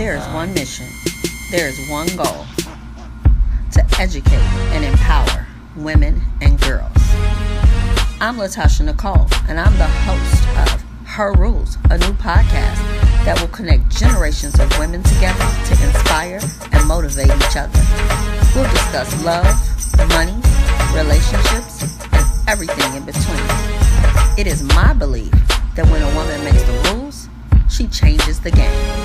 There is one mission. There is one goal. To educate and empower women and girls. I'm Latasha Nicole, and I'm the host of Her Rules, a new podcast that will connect generations of women together to inspire and motivate each other. We'll discuss love, money, relationships, and everything in between. It is my belief that when a woman makes the rules, she changes the game.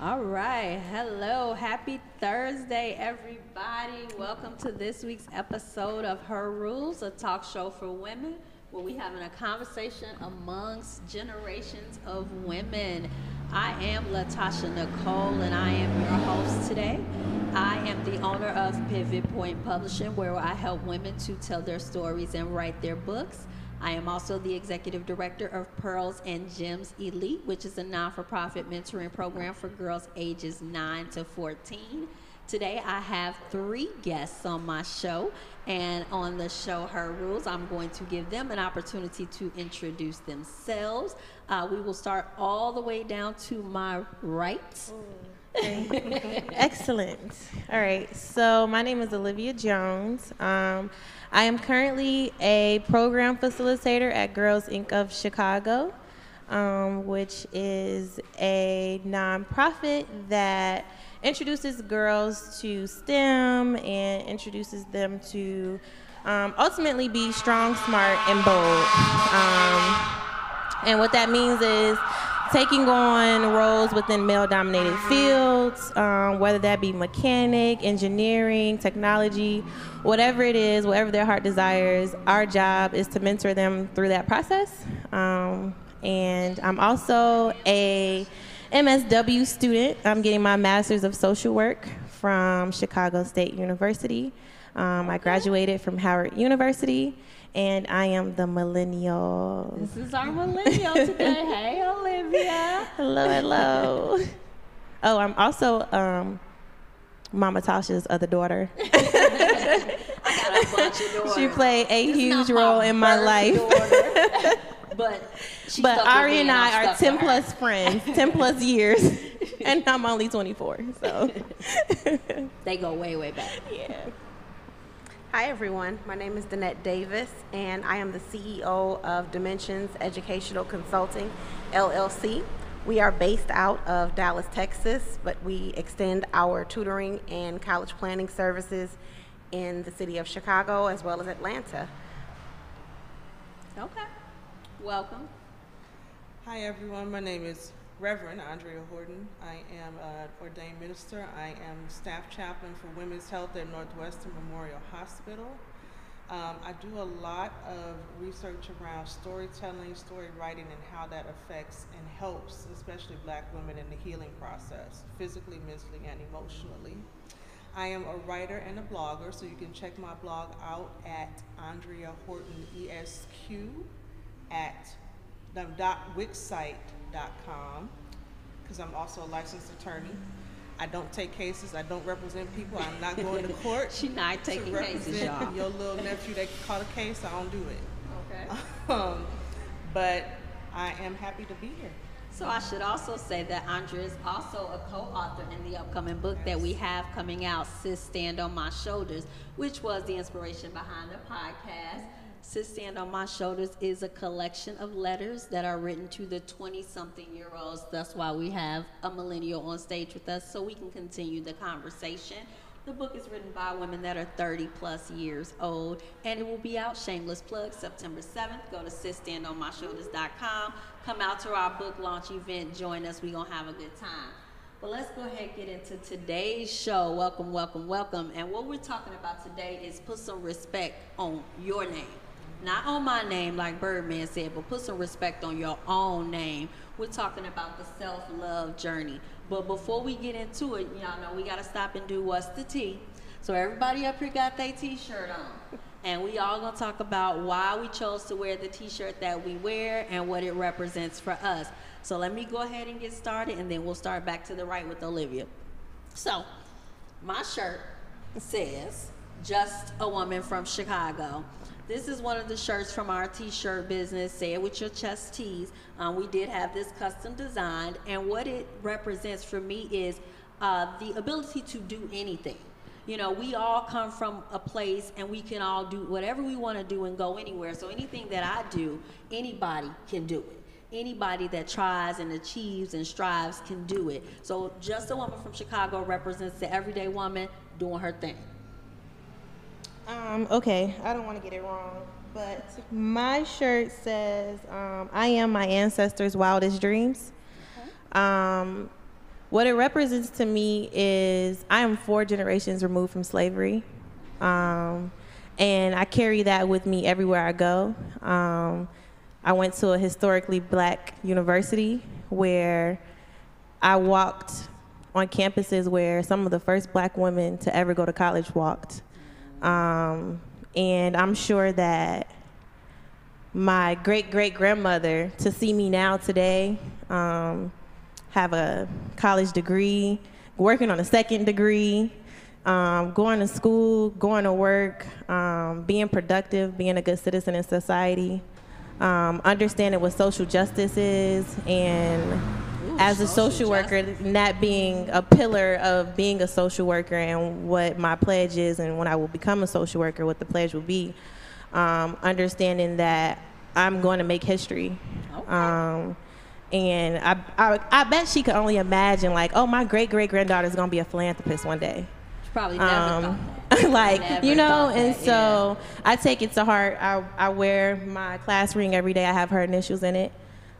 All right. Hello. Happy Thursday, everybody. Welcome to this week's episode of Her Rules, a talk show for women where we're having a conversation amongst generations of women. I am Latasha Nicole, and I am your host today. I am the owner of Pivot Point Publishing, where I help women to tell their stories and write their books. I am also the executive director of Pearls and Gems Elite, which is a non-for-profit mentoring program for girls ages 9 to 14. Today, I have three guests on my show, and on the show Her Rules, I'm going to give them an opportunity to introduce themselves. We will start all the way down to my right. Excellent. All right. So my name is Olivia Jones. I am currently a program facilitator at Girls, Inc. of Chicago, which is a nonprofit that introduces girls to STEM and introduces them to ultimately be strong, smart, and bold. And what that means is taking on roles within male-dominated fields, whether that be mechanic, engineering, technology, whatever it is, whatever their heart desires, our job is to mentor them through that process. And I'm also a MSW student. I'm getting my Master's of Social Work from Chicago State University. I graduated from Howard University. And I am the millennial. This is our millennial today. Hey, Olivia. Hello, hello. Oh, I'm also Mama Tasha's other daughter. I got a bunch of daughters. She played a huge role in my life. But Ari and I are 10 plus friends, 10 plus years, and I'm only 24. So they go way, way back. Yeah. Hi, everyone. My name is Danette Davis, and I am the CEO of Dimensions Educational Consulting, LLC. We are based out of Dallas, Texas, but we extend our tutoring and college planning services in the city of Chicago as well as Atlanta. Okay. Welcome. Hi, everyone. My name is Reverend Andrea Horton. I am an ordained minister. I am staff chaplain for Women's Health at Northwestern Memorial Hospital. I do a lot of research around storytelling, story writing, and how that affects and helps, especially Black women in the healing process, physically, mentally, and emotionally. I am a writer and a blogger, so you can check my blog out at Andrea Horton Esq. at .wixsite.com, because I'm also a licensed attorney. I don't take cases. I don't represent people. I'm not going to court. She's not taking cases, y'all. Your little nephew that caught a case, I don't do it. Okay. But I am happy to be here. So I should also say that Andrea is also a co-author in the upcoming book that we have coming out, Sis Stand On My Shoulders, which was the inspiration behind the podcast. Sis Stand On My Shoulders is a collection of letters that are written to the 20-something-year-olds. That's why we have a millennial on stage with us, so we can continue the conversation. The book is written by women that are 30-plus years old, and it will be out, shameless plug, September 7th. Go to sisstandonmyshoulders.com. Come out to our book launch event. Join us. We're going to have a good time. But let's go ahead and get into today's show. Welcome, welcome, welcome. And what we're talking about today is put some respect on your name. Not on my name, like Birdman said, but put some respect on your own name. We're talking about the self-love journey. But before we get into it, y'all know we got to stop and do what's the tea. So everybody up here got their T-shirt on. And we all going to talk about why we chose to wear the T-shirt that we wear and what it represents for us. So let me go ahead and get started, and then we'll start back to the right with Olivia. So my shirt says, Just a Woman from Chicago. This is one of the shirts from our t-shirt business, Say It With Your Chest Tees. We did have this custom designed, and what it represents for me is the ability to do anything. You know, we all come from a place and we can all do whatever we want to do and go anywhere. So anything that I do, anybody can do it. Anybody that tries and achieves and strives can do it. So Just a Woman from Chicago represents the everyday woman doing her thing. Okay, I don't want to get it wrong, but my shirt says, I am my ancestors' wildest dreams. Okay. What it represents to me is I am 4 generations removed from slavery, and I carry that with me everywhere I go. I went to a historically black university where I walked on campuses where some of the first black women to ever go to college walked. And I'm sure that my great-great-grandmother, to see me now today, have a college degree, working on a second degree, going to school, going to work, being productive, being a good citizen in society, understanding what social justice is, and as a social worker, not being a pillar of being a social worker and what my pledge is and when I will become a social worker, what the pledge will be, understanding that I'm going to make history. Okay. And I bet she could only imagine, like, oh, my great-great-granddaughter is going to be a philanthropist one day. She probably never thought that. Like, never, you know, and that, so yeah. I take it to heart. I wear my class ring every day. I have her initials in it.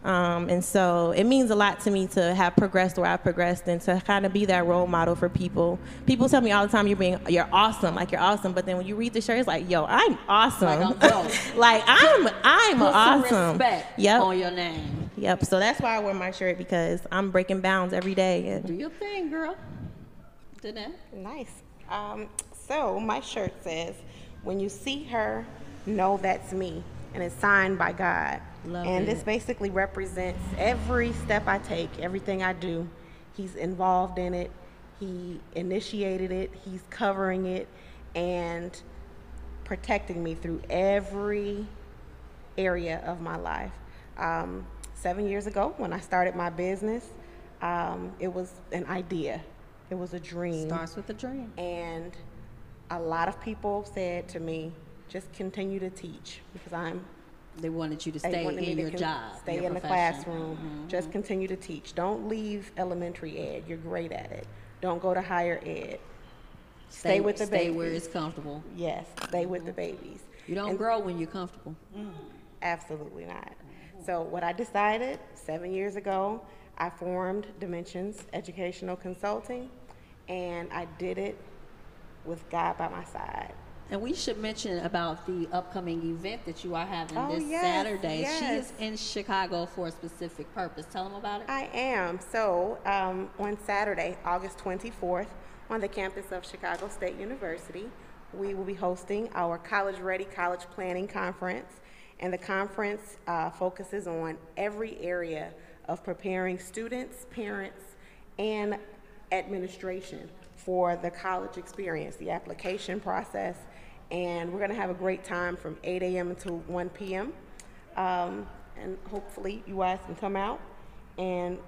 And so it means a lot to me to have progressed where I've progressed and to kind of be that role model for people. People tell me all the time, you're awesome, like you're awesome. But then when you read the shirt, it's like, yo, I'm awesome. Like, I'm awesome. Put some respect on your name. Yep. So that's why I wear my shirt, because I'm breaking bounds every day. And do your thing, girl. Danette. Nice. So my shirt says, when you see her, know that's me. And it's signed by God. Love and it. This basically represents every step I take, everything I do. He's involved in it. He initiated it. He's covering it and protecting me through every area of my life. 7 years ago, when I started my business, it was an idea. It was a dream. Starts with a dream. And a lot of people said to me, just continue to teach, because they wanted you to stay in your job. Stay in the classroom. Mm-hmm. Just continue to teach. Don't leave elementary ed. You're great at it. Don't go to higher ed. Stay with the babies. Stay where it's comfortable. Yes, stay with the babies. You don't grow when you're comfortable. Absolutely not. So what I decided 7 years ago, I formed Dimensions Educational Consulting, and I did it with God by my side. And we should mention about the upcoming event that you are having Saturday. Yes. She is in Chicago for a specific purpose. Tell them about it. I am. So on Saturday, August 24th, on the campus of Chicago State University, we will be hosting our College Ready College Planning Conference. And the conference focuses on every area of preparing students, parents, and administration for the college experience, the application process, and we're going to have a great time from 8 a.m. until 1 p.m. And hopefully you guys can come out and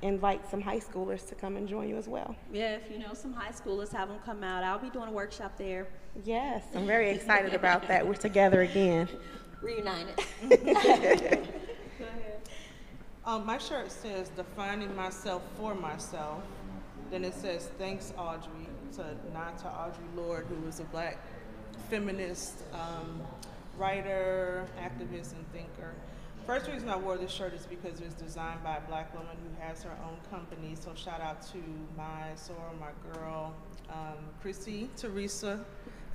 invite some high schoolers to come and join you as well. Yeah, if you know some high schoolers, have them come out. I'll be doing a workshop there. Yes, I'm very excited about that. We're together again. Reunited. Go ahead. My shirt says, defining myself for myself. Then it says, thanks, Audrey, to Audrey Lord, who was a black feminist writer, activist, and thinker. First reason I wore this shirt is because it was designed by a black woman who has her own company. So shout out to my girl, Chrissy Teresa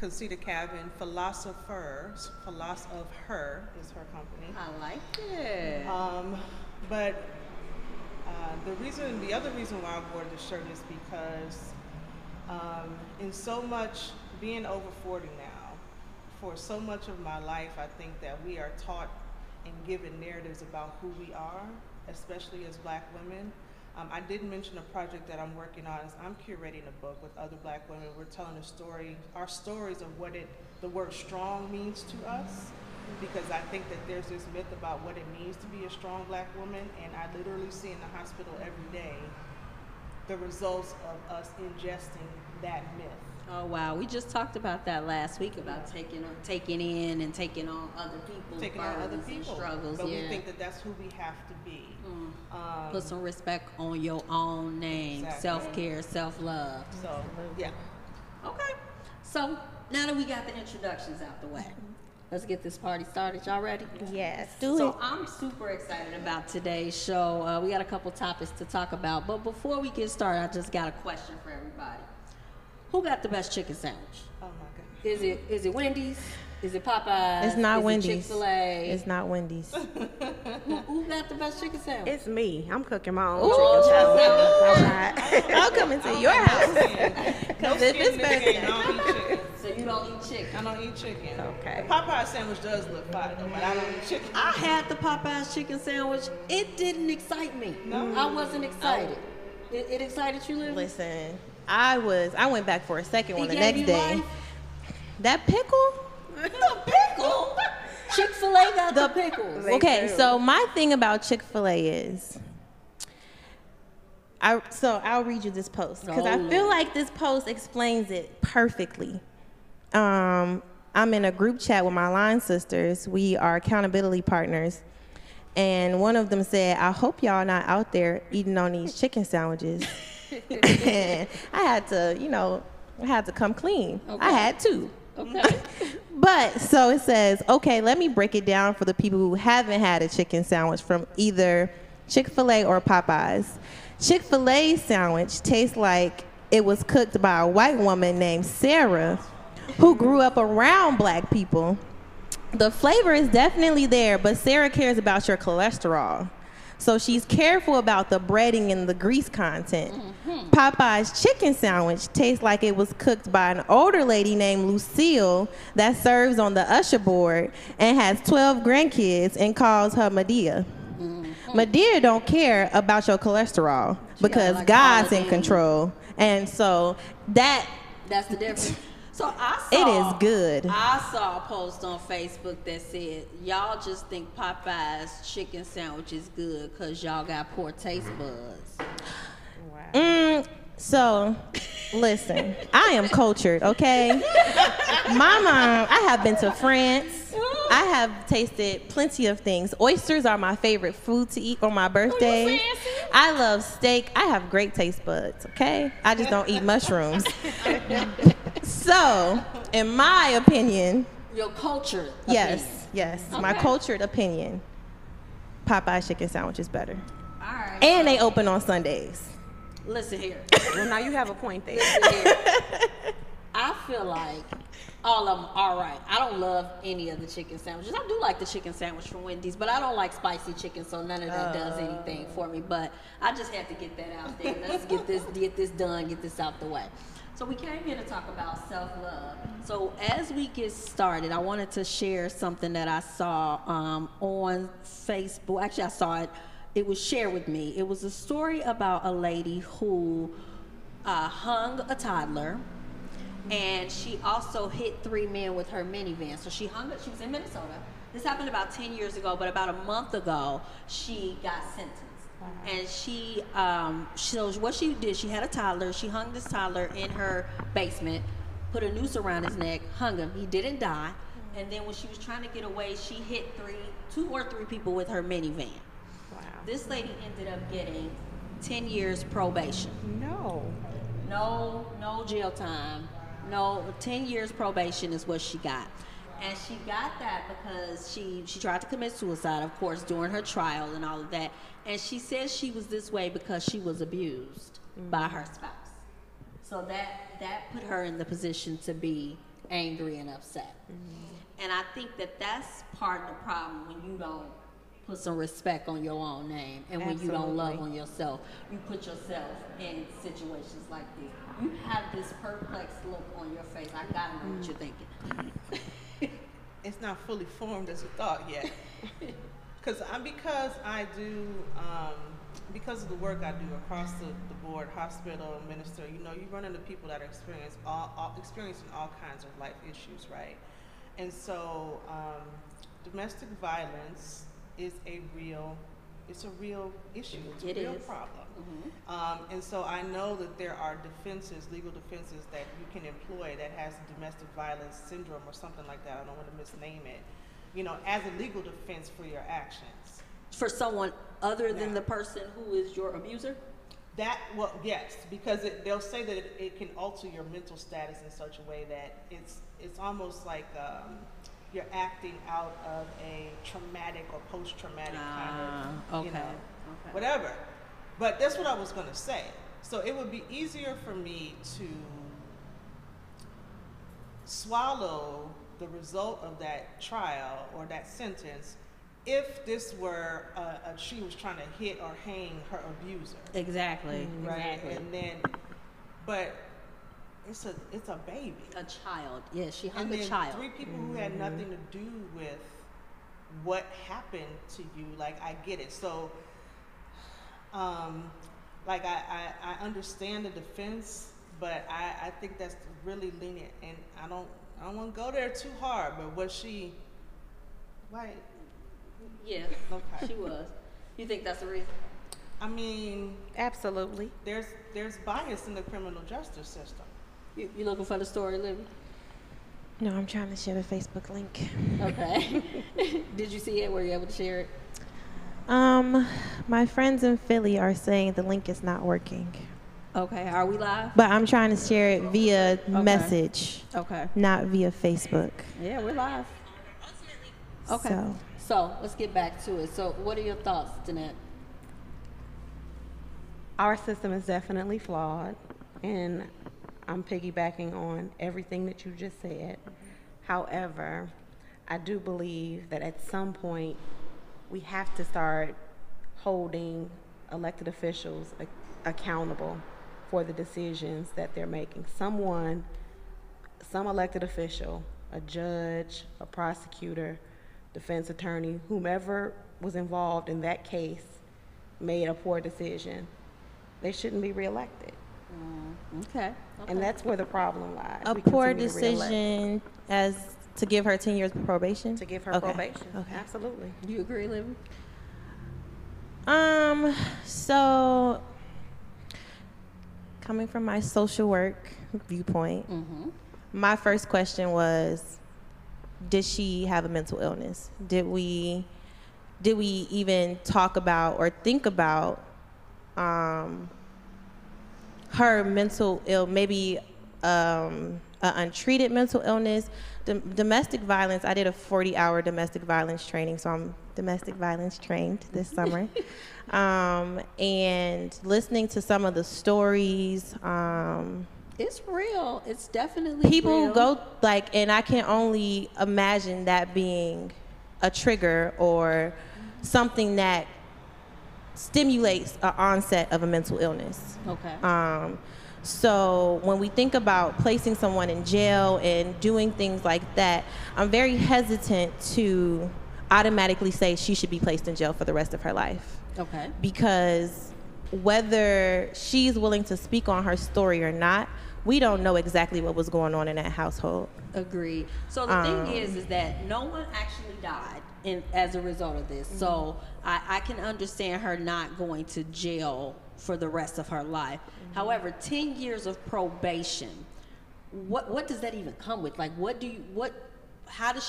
Conceita, Philosophers. Of Her is her company. I like it. The other reason why I wore this shirt is because in so much, being over 40 now, for so much of my life, I think that we are taught and given narratives about who we are, especially as black women. I did mention a project that I'm working on is I'm curating a book with other Black women. We're telling a story, our stories of what the word strong means to us, because I think that there's this myth about what it means to be a strong Black woman, and I literally see in the hospital every day the results of us ingesting that myth. Oh wow, we just talked about that last week about taking on other people's struggles. But we think that that's who we have to be. Put some respect on your own name. Exactly. Self-care, self-love. So, yeah. Okay, so now that we got the introductions out the way, let's get this party started. Y'all ready? Yes. So I'm super excited about today's show. We got a couple topics to talk about, but before we get started, I just got a question for everybody. Who got the best chicken sandwich? Oh my gosh. Is it Wendy's? Is it Popeyes? It's not Wendy's. Is it Chick-fil-A? It's not Wendy's. Who got the best chicken sandwich? It's me. I'm cooking my own chicken sandwich. I'll come into your house. Because if it's best. So you don't eat chicken? I don't eat chicken. Okay. The Popeyes sandwich does look fire, but I don't eat chicken. I had the Popeyes chicken sandwich. It didn't excite me. No. I wasn't excited. It excited you, Liv? Listen. I went back for a second one the next day. Life. That pickle? The pickle? Chick-fil-A got the pickles. Okay, so my thing about Chick-fil-A is, I'll read you this post, because I feel like this post explains it perfectly. I'm in a group chat with my line sisters. We are accountability partners. And one of them said, I hope y'all not out there eating on these chicken sandwiches. And I had to come clean. Okay. I had to. Okay. But so it says, okay, let me break it down for the people who haven't had a chicken sandwich from either Chick-fil-A or Popeyes. Chick-fil-A sandwich tastes like it was cooked by a white woman named Sarah who grew up around Black people. The flavor is definitely there, but Sarah cares about your cholesterol. So she's careful about the breading and the grease content. Mm-hmm. Popeye's chicken sandwich tastes like it was cooked by an older lady named Lucille that serves on the usher board and has 12 grandkids and calls her Medea. Mm-hmm. Medea don't care about your cholesterol because God's in control. And so that's the difference. So it is good. I saw a post on Facebook that said, y'all just think Popeye's chicken sandwich is good because y'all got poor taste buds. Wow. So, listen, I am cultured, okay? My mom, I have been to France. I have tasted plenty of things. Oysters are my favorite food to eat on my birthday. I love steak. I have great taste buds, okay? I just don't eat mushrooms. So, in my opinion, your cultured opinion. Yes, okay. My cultured opinion, Popeye's chicken sandwich is better. All right. And they open on Sundays. Listen here. Well, now you have a point there. Listen here. I feel like all of them all right. I don't love any of the chicken sandwiches. I do like the chicken sandwich from Wendy's, but I don't like spicy chicken, so none of that does anything for me. But I just had to get that out there. Let's get this done, get this out the way. So we came here to talk about self-love. So as we get started, I wanted to share something that I saw on Facebook. Actually, I saw it. It was shared with me. It was a story about a lady who hung a toddler, and she also hit three men with her minivan. So she was in Minnesota. This happened about 10 years ago, but about a month ago, she got sentenced. Wow. And so what she did, she had a toddler. She hung this toddler in her basement, put a noose around his neck, hung him. He didn't die. And then when she was trying to get away, she hit two or three people with her minivan. Wow. This lady ended up getting 10 years probation. No jail time. No, 10 years probation is what she got. And she got that because she tried to commit suicide, of course, during her trial and all of that. And she says she was this way because she was abused by her spouse. So that put her in the position to be angry and upset. Mm-hmm. And I think that's part of the problem when you don't put some respect on your own name and when you don't love on yourself. You put yourself in situations like this. You have this perplexed look on your face. I gotta know what you're thinking. It's not fully formed as a thought yet. Because I do because of the work I do across the board, hospital, minister, you know, you run into people that are experiencing all kinds of life issues, right? And so domestic violence is a real issue. It's a real problem. Mm-hmm. And so I know that there are defenses, legal defenses that you can employ that has domestic violence syndrome or something like that. I don't want to misname it. You know, as a legal defense for your actions. For someone other than the person who is your abuser? That, well, yes, because they'll say that it can alter your mental status in such a way that it's almost like you're acting out of a traumatic or post-traumatic kind of, you know, whatever. But that's what I was going to say. So it would be easier for me to swallow the result of that trial or that sentence if this were she was trying to hit or hang her abuser. Exactly. Right? Exactly. And then, but it's a baby. A child. Yeah, she hung a child. Three people who had nothing to do with what happened to you. Like, I get it. So, like, I understand the defense, but I think that's really lenient. And I don't want to go there too hard, but was she white? Yeah, okay. She was. You think that's the reason? I mean, absolutely. There's bias in the criminal justice system. You looking for the story, Libby? No, I'm trying to share the Facebook link. Okay. Did you see it? Were you able to share it? My friends in Philly are saying the link is not working. Okay, are we live? But I'm trying to share it via message. Okay. Not via Facebook. Yeah, we're live. Okay. So let's get back to it. So what are your thoughts, Danette? Our system is definitely flawed, and I'm piggybacking on everything that you just said. However, I do believe that at some point we have to start holding elected officials accountable for the decisions that they're making. Some elected official, a judge, a prosecutor, defense attorney, whomever was involved in that case made a poor decision. They shouldn't be reelected. Okay. And that's where the problem lies. A poor decision as to give her 10 years probation? To give her probation. Okay. Absolutely. Do you agree, Libby? So, coming from my social work viewpoint, my first question was, did she have a mental illness? Did we even talk about or think about her mental ill, maybe an untreated mental illness? Domestic violence, I did a 40-hour domestic violence training, so I'm domestic violence trained this summer. And listening to some of the stories, it's real. It's definitely people real. Go like, and I can only imagine that being a trigger or something that stimulates an onset of a mental illness. Okay. So when we think about placing someone in jail and doing things like that, I'm very hesitant to automatically say she should be placed in jail for the rest of her life. Okay. Because whether she's willing to speak on her story or not, we don't know exactly what was going on in that household. Agreed. So the thing is that no one actually died as a result of this. So I can understand her not going to jail for the rest of her life. However, 10 years of probation, what does that even come with? Like, how do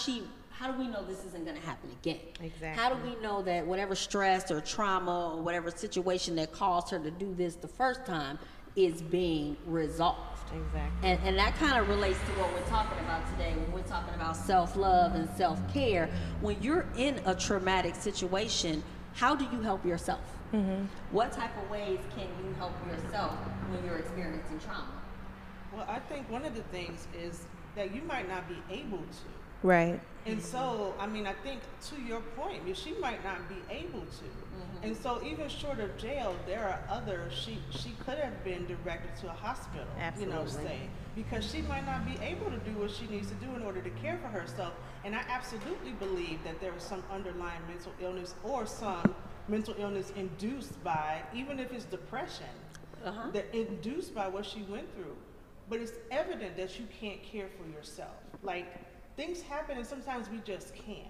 we know this isn't going to happen again? Exactly. How do we know that whatever stress or trauma or whatever situation that caused her to do this the first time is being resolved? Exactly. And that kind of relates to what we're talking about today when we're talking about self-love and self-care. When you're in a traumatic situation, how do you help yourself? What type of ways can you help yourself when you're experiencing trauma? Well, I think one of the things is that you might not be able to. Right. And so, I mean, I think to your point, she might not be able to. And so even short of jail, there are others. She could have been directed to a hospital, you know, stay, because she might not be able to do what she needs to do in order to care for herself. And I absolutely believe that there was some underlying mental illness or some mental illness induced by, even if it's depression, that induced by what she went through. But it's evident that you can't care for yourself. Like, things happen and sometimes we just can't.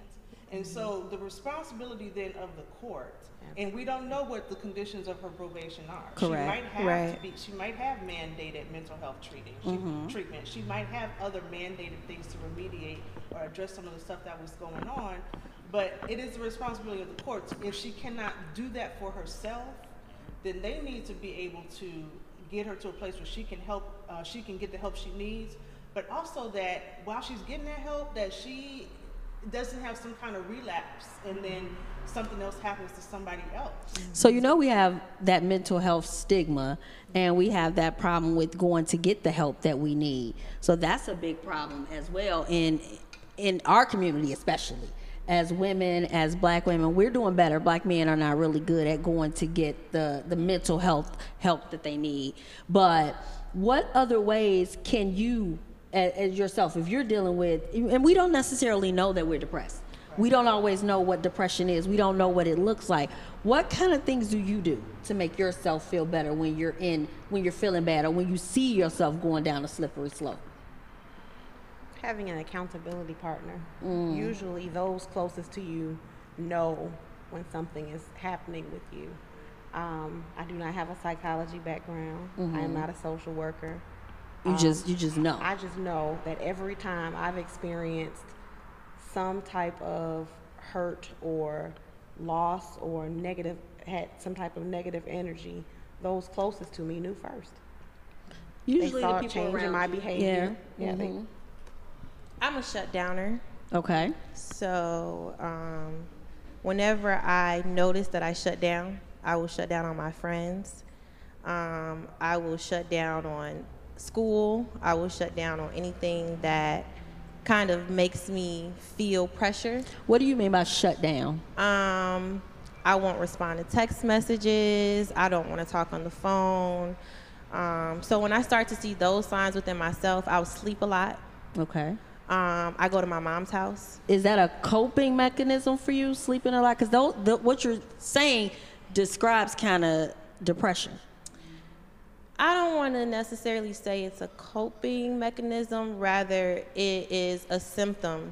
And so the responsibility then of the court, and we don't know what the conditions of her probation are. Correct. She might have to be, she might have mandated mental health treatment. She might have other mandated things to remediate or address some of the stuff that was going on. But it is the responsibility of the courts. If she cannot do that for herself, then they need to be able to get her to a place where she can help, she can get the help she needs, but also that while she's getting that help, that she doesn't have some kind of relapse and then something else happens to somebody else. So, you know, we have that mental health stigma and we have that problem with going to get the help that we need. So that's a big problem as well in our community, especially. As women, as black women, we're doing better. Black men are not really good at going to get the mental health help that they need. But what other ways can you, as yourself, if you're dealing with, and we don't necessarily know that we're depressed. We don't always know what depression is. We don't know what it looks like. What kind of things do you do to make yourself feel better when you're feeling bad or when you see yourself going down a slippery slope? Having an accountability partner. Usually those closest to you know when something is happening with you. I do not have a psychology background. I am not a social worker. You just know. I just know that every time I've experienced some type of hurt or loss or negative, had some type of negative energy, those closest to me knew first. Usually they saw the change in my behavior. I'm a shutdowner. Okay. So whenever I notice that I shut down, I will shut down on my friends. I will shut down on school. I will shut down on anything that kind of makes me feel pressure. What do you mean by shut down? I won't respond to text messages. I don't want to talk on the phone. So when I start to see those signs within myself, I'll sleep a lot. Okay. I go to my mom's house. Is that a coping mechanism for you, sleeping a lot? Because what you're saying describes kind of depression. I don't want to necessarily say it's a coping mechanism. Rather, it is a symptom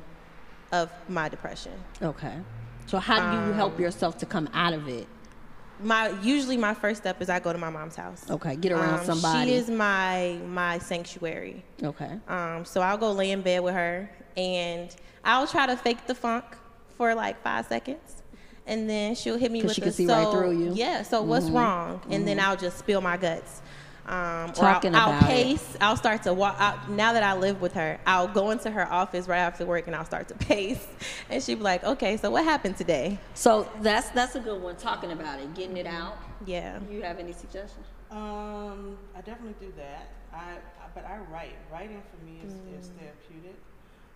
of my depression. Okay. So how do you help yourself to come out of it? Usually my first step is I go to my mom's house. Okay, get around somebody. She is my sanctuary. Okay. So I'll go lay in bed with her, and I'll try to fake the funk for like 5 seconds, and then she'll hit me with she can see right through you. Yeah. So what's wrong? And then I'll just spill my guts. I'll start to walk. Now that I live with her, I'll go into her office right after work and I'll start to pace. And she'll be like, okay, so what happened today? So that's a good one, talking about it, getting it out. Yeah. You have any suggestions? I definitely do that. But I write. Writing for me is therapeutic.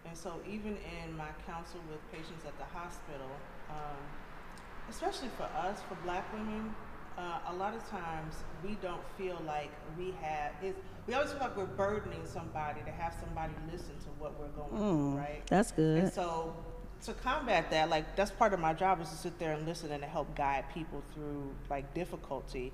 And so even in my counsel with patients at the hospital, especially for us, for black women, a lot of times we don't feel like we have it. We always feel like we're burdening somebody to have somebody listen to what we're going through, right? That's good. And so to combat that, like, that's part of my job, is to sit there and listen and to help guide people through like difficulty.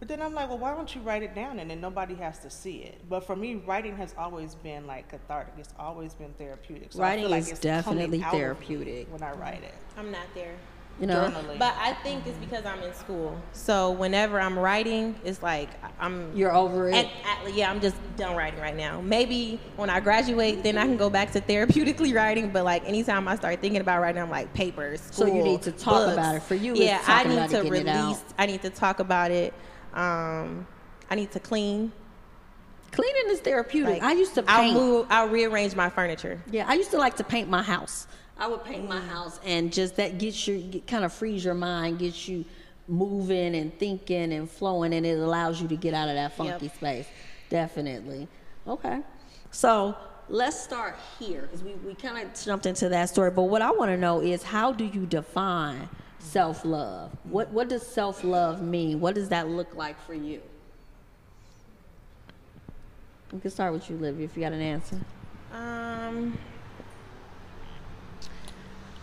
But then I'm like, well, why don't you write it down and then nobody has to see it? But for me, writing has always been like cathartic. It's always been therapeutic. So writing is definitely therapeutic when I write it. I'm not there. You know, but I think it's because I'm in school. So whenever I'm writing, it's like you're over it. I'm just done writing right now. Maybe when I graduate, then I can go back to therapeutically writing. But like anytime I start thinking about writing, I'm like papers, school, so you need to talk books. About it. For you, yeah, I need to release. I need to talk about it. I need to clean. Cleaning is therapeutic. Like, I used to paint. I'll rearrange my furniture. Yeah, I used to like to paint my house. I would paint my house, and just that kind of frees your mind, gets you moving and thinking and flowing, and it allows you to get out of that funky space. Definitely. Okay. So let's start here, because we kind of jumped into that story, but what I want to know is, how do you define self-love? What does self-love mean? What does that look like for you? We can start with you, Livia, if you got an answer.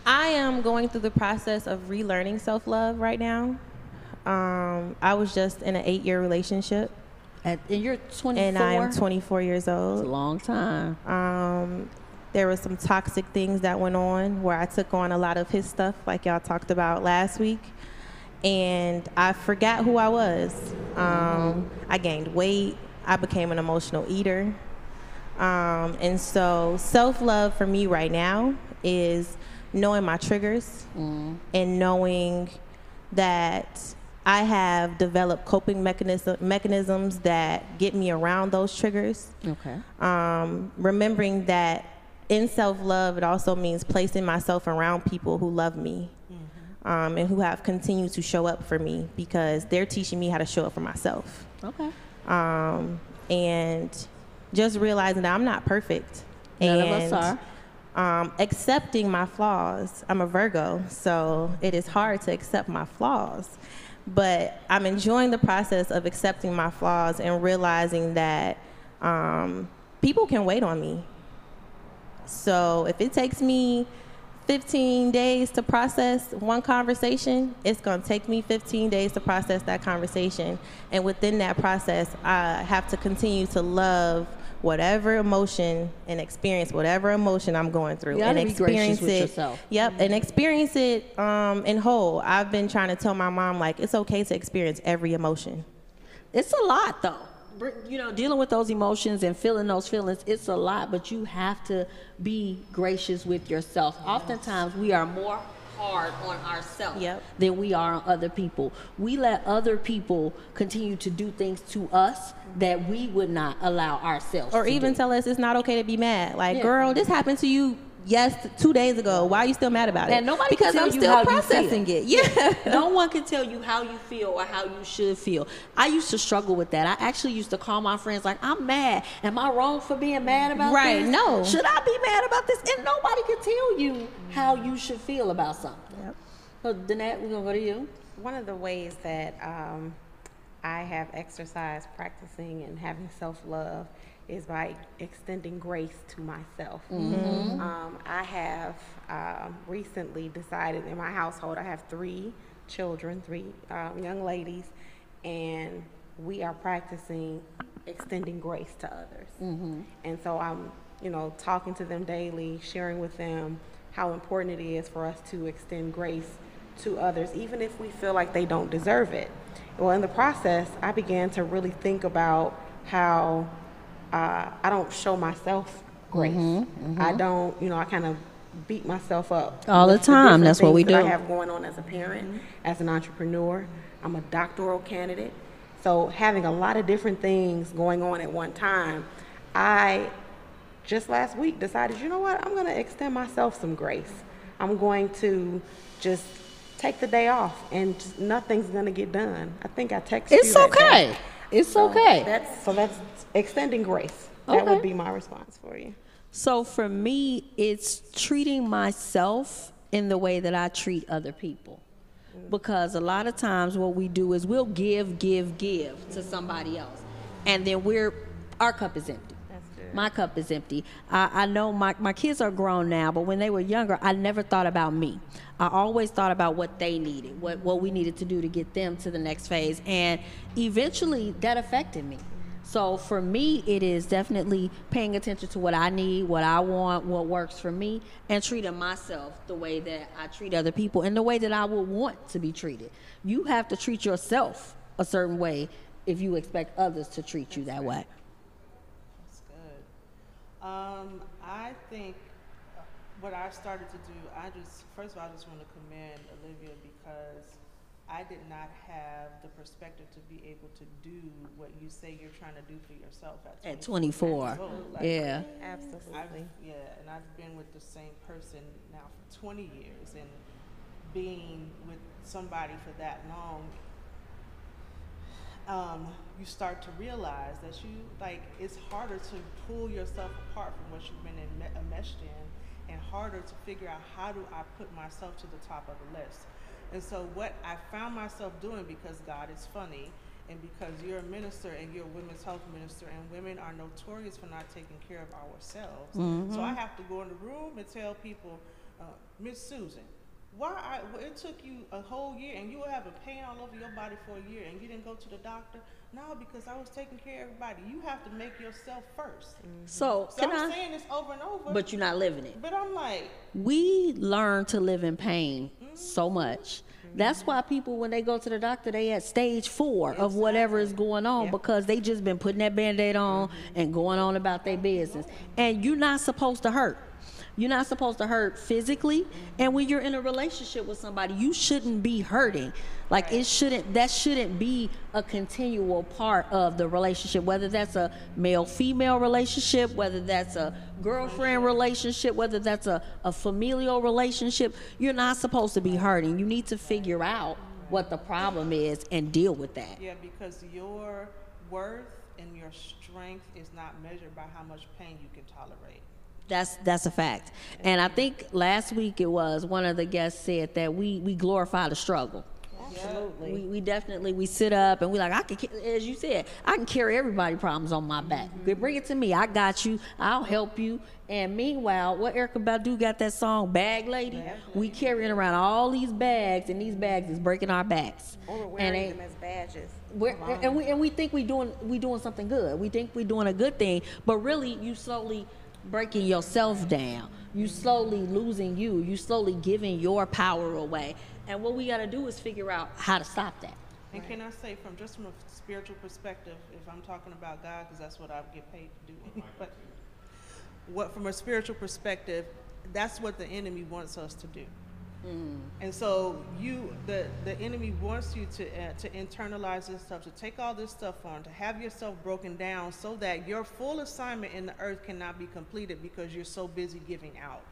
I am going through the process of relearning self-love right now. I was just in an 8-year relationship. And you're 24? And I am 24 years old. That's a long time. There were some toxic things that went on where I took on a lot of his stuff, like y'all talked about last week. And I forgot who I was. I gained weight. I became an emotional eater. And so self-love for me right now is knowing my triggers and knowing that I have developed coping mechanisms that get me around those triggers. Okay. Remembering that in self-love, it also means placing myself around people who love me and who have continued to show up for me, because they're teaching me how to show up for myself. Okay. And just realizing that I'm not perfect. None of us are. Accepting my flaws. I'm a Virgo, so it is hard to accept my flaws. But I'm enjoying the process of accepting my flaws and realizing that people can wait on me. So if it takes me 15 days to process one conversation, it's going to take me 15 days to process that conversation. And within that process, I have to continue to love whatever emotion and experience whatever emotion I'm going through, and experience it. Yep, and experience it in whole. I've been trying to tell my mom, like, it's okay to experience every emotion. It's a lot, though. You know, dealing with those emotions and feeling those feelings, it's a lot, but you have to be gracious with yourself. Yes. Oftentimes, we are more hard on ourselves than we are on other people. We let other people continue to do things to us that we would not allow ourselves to do. Or even tell us it's not okay to be mad. Like, girl, this happened to you 2 days ago. Why are you still mad about it? And nobody can tell you how you feel. Because I'm still processing it. Yeah. No one can tell you how you feel or how you should feel. I used to struggle with that. I actually used to call my friends like, I'm mad. Am I wrong for being mad about this? Right, no. Should I be mad about this? And nobody can tell you how you should feel about something. Yep. So, Danette, we're going to go to you. One of the ways that I have exercised practicing and having self-love is by extending grace to myself. Mm-hmm. I have recently decided in my household, I have 3 children, 3 young ladies, and we are practicing extending grace to others. Mm-hmm. And so I'm, you know, talking to them daily, sharing with them how important it is for us to extend grace to others, even if we feel like they don't deserve it. Well, in the process, I began to really think about how I don't show myself grace. Mm-hmm, mm-hmm. I don't, you know, I kind of beat myself up all the time. That's what we do. I have going on as a parent, as an entrepreneur. I'm a doctoral candidate. So having a lot of different things going on at one time, I just last week decided, you know what, I'm going to extend myself some grace. I'm going to just take the day off and just, nothing's going to get done. I think I texted you. It's okay. Day. It's okay. So that's extending grace. Okay. That would be my response for you. So for me, it's treating myself in the way that I treat other people. Because a lot of times what we do is we'll give to somebody else. And then our cup is empty. My cup is empty. I know my kids are grown now, but when they were younger, I never thought about me. I always thought about what they needed, what we needed to do to get them to the next phase. And eventually that affected me. So for me, it is definitely paying attention to what I need, what I want, what works for me, and treating myself the way that I treat other people and the way that I would want to be treated. You have to treat yourself a certain way if you expect others to treat you that way. I think what I started to do, first of all, I just want to commend Olivia, because I did not have the perspective to be able to do what you say you're trying to do for yourself at 24. Absolutely. Like, yeah. Absolutely. And I've been with the same person now for 20 years, and being with somebody for that long, you start to realize that it's harder to pull yourself apart from what you've been enmeshed in, and harder to figure out how do I put myself to the top of the list. And so what I found myself doing, because God is funny, and because you're a minister and you're a women's health minister, and women are notorious for not taking care of ourselves. Mm-hmm. So I have to go in the room and tell people, Miss Susan, it took you a whole year and you would have a pain all over your body for a year and you didn't go to the doctor? No, because I was taking care of everybody. You have to make yourself first. Mm-hmm. So I'm saying this over and over. But you're not living it. But I'm like. We learn to live in pain so much. That's why people, when they go to the doctor, they at stage 4 of whatever is going on because they just been putting that Band-Aid on and going on about their business. And you're not supposed to hurt. You're not supposed to hurt physically. And when you're in a relationship with somebody, you shouldn't be hurting. Like that shouldn't be a continual part of the relationship, whether that's a male-female relationship, whether that's a girlfriend relationship, whether that's a familial relationship. You're not supposed to be hurting. You need to figure out what the problem is and deal with that. Yeah, because your worth and your strength is not measured by how much pain you can tolerate. That's a fact. And I think last week it was one of the guests said that we glorify the struggle. Absolutely. We definitely, we sit up and we like, I can, as you said, I can carry everybody's problems on my back. Bring it to me. I got you. I'll help you. And meanwhile, what Erykah Badu got that song, Bag Lady? We carrying around all these bags, and these bags is breaking our backs. Or we're wearing them as badges. And we think we doing something good. We think we're doing a good thing, but really you slowly breaking yourself down. You slowly losing you. You slowly giving your power away. And what we got to do is figure out how to stop that. And can I say, from a spiritual perspective, if I'm talking about God, because that's what I get paid to do. But from a spiritual perspective, that's what the enemy wants us to do. And so the enemy wants you to internalize this stuff, to take all this stuff on, to have yourself broken down so that your full assignment in the earth cannot be completed because you're so busy giving out.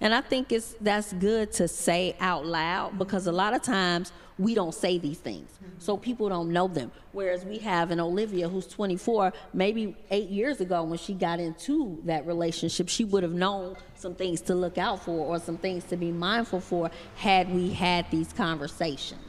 And I think that's good to say out loud because a lot of times we don't say these things. So people don't know them. Whereas we have an Olivia who's 24, maybe 8 years ago when she got into that relationship, she would have known some things to look out for or some things to be mindful for had we had these conversations.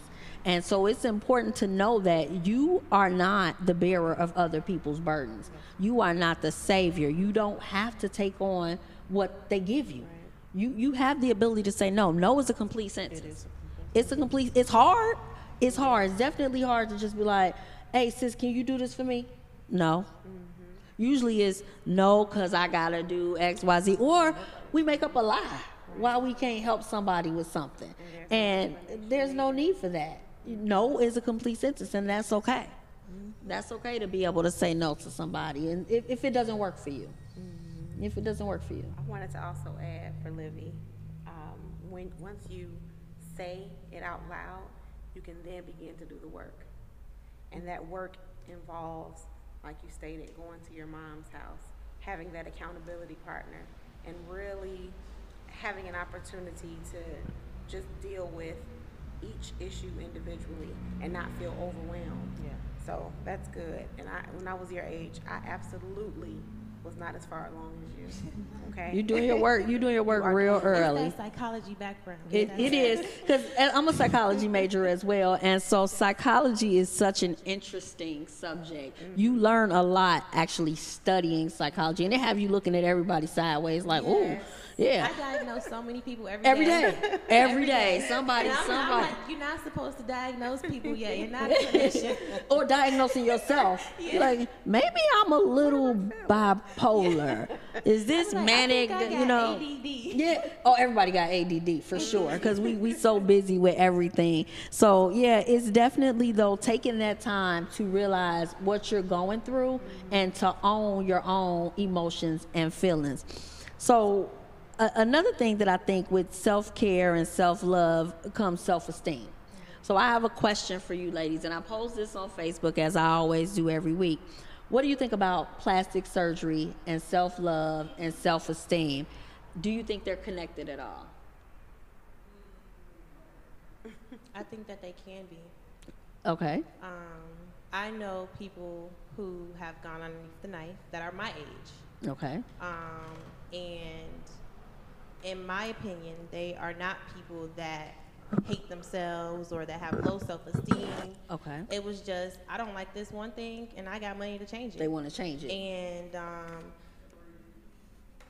And so it's important to know that you are not the bearer of other people's burdens. You are not the savior. You don't have to take on what they give you. You have the ability to say no. No is a complete sentence. It's hard. It's hard. It's definitely hard to just be like, hey, sis, can you do this for me? No. Usually it's no, because I got to do X, Y, Z. Or we make up a lie why we can't help somebody with something. And there's no need for that. No is a complete sentence, and that's okay. That's okay to be able to say no to somebody, and if it doesn't work for you. If it doesn't work for you. I wanted to also add for Livy, once you say it out loud, you can then begin to do the work. And that work involves, like you stated, going to your mom's house, having that accountability partner, and really having an opportunity to just deal with each issue individually and not feel overwhelmed. So that's good. And when I was your age, I absolutely was not as far along as you. Okay. You're doing your work real early. It's that psychology background. It is, because I'm a psychology major as well, and so psychology is such an interesting subject. You learn a lot actually studying psychology, and they have you looking at everybody sideways like, oh. Yeah. I diagnose so many people every day. Every day. Somebody. Like, you're not supposed to diagnose people yet. You're not a clinician. Or diagnosing yourself. You're like, maybe I'm a little bipolar. Is this manic? I got ADD. Yeah. Oh, everybody got ADD for sure. Because we so busy with everything. So yeah, it's definitely though taking that time to realize what you're going through and to own your own emotions and feelings. So. Another thing that I think with self-care and self-love comes self-esteem. So I have a question for you ladies, and I posed this on Facebook as I always do every week. What do you think about plastic surgery and self-love and self-esteem? Do you think they're connected at all? I think that they can be. Okay. I know people who have gone underneath the knife that are my age. Okay. And in my opinion, they are not people that hate themselves or that have low self-esteem. Okay. It was just, I don't like this one thing, and I got money to change it. They want to change it. And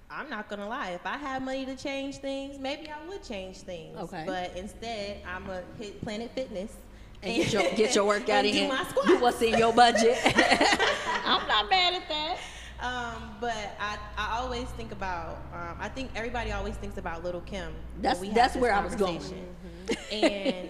I'm not gonna lie, if I had money to change things, maybe I would change things. Okay. But instead, I'm gonna hit Planet Fitness. And get your workout in. Do what's in your budget. I'm not mad at that. But I always think about, I think everybody always thinks about Lil Kim. That's where I was going. Mm-hmm. And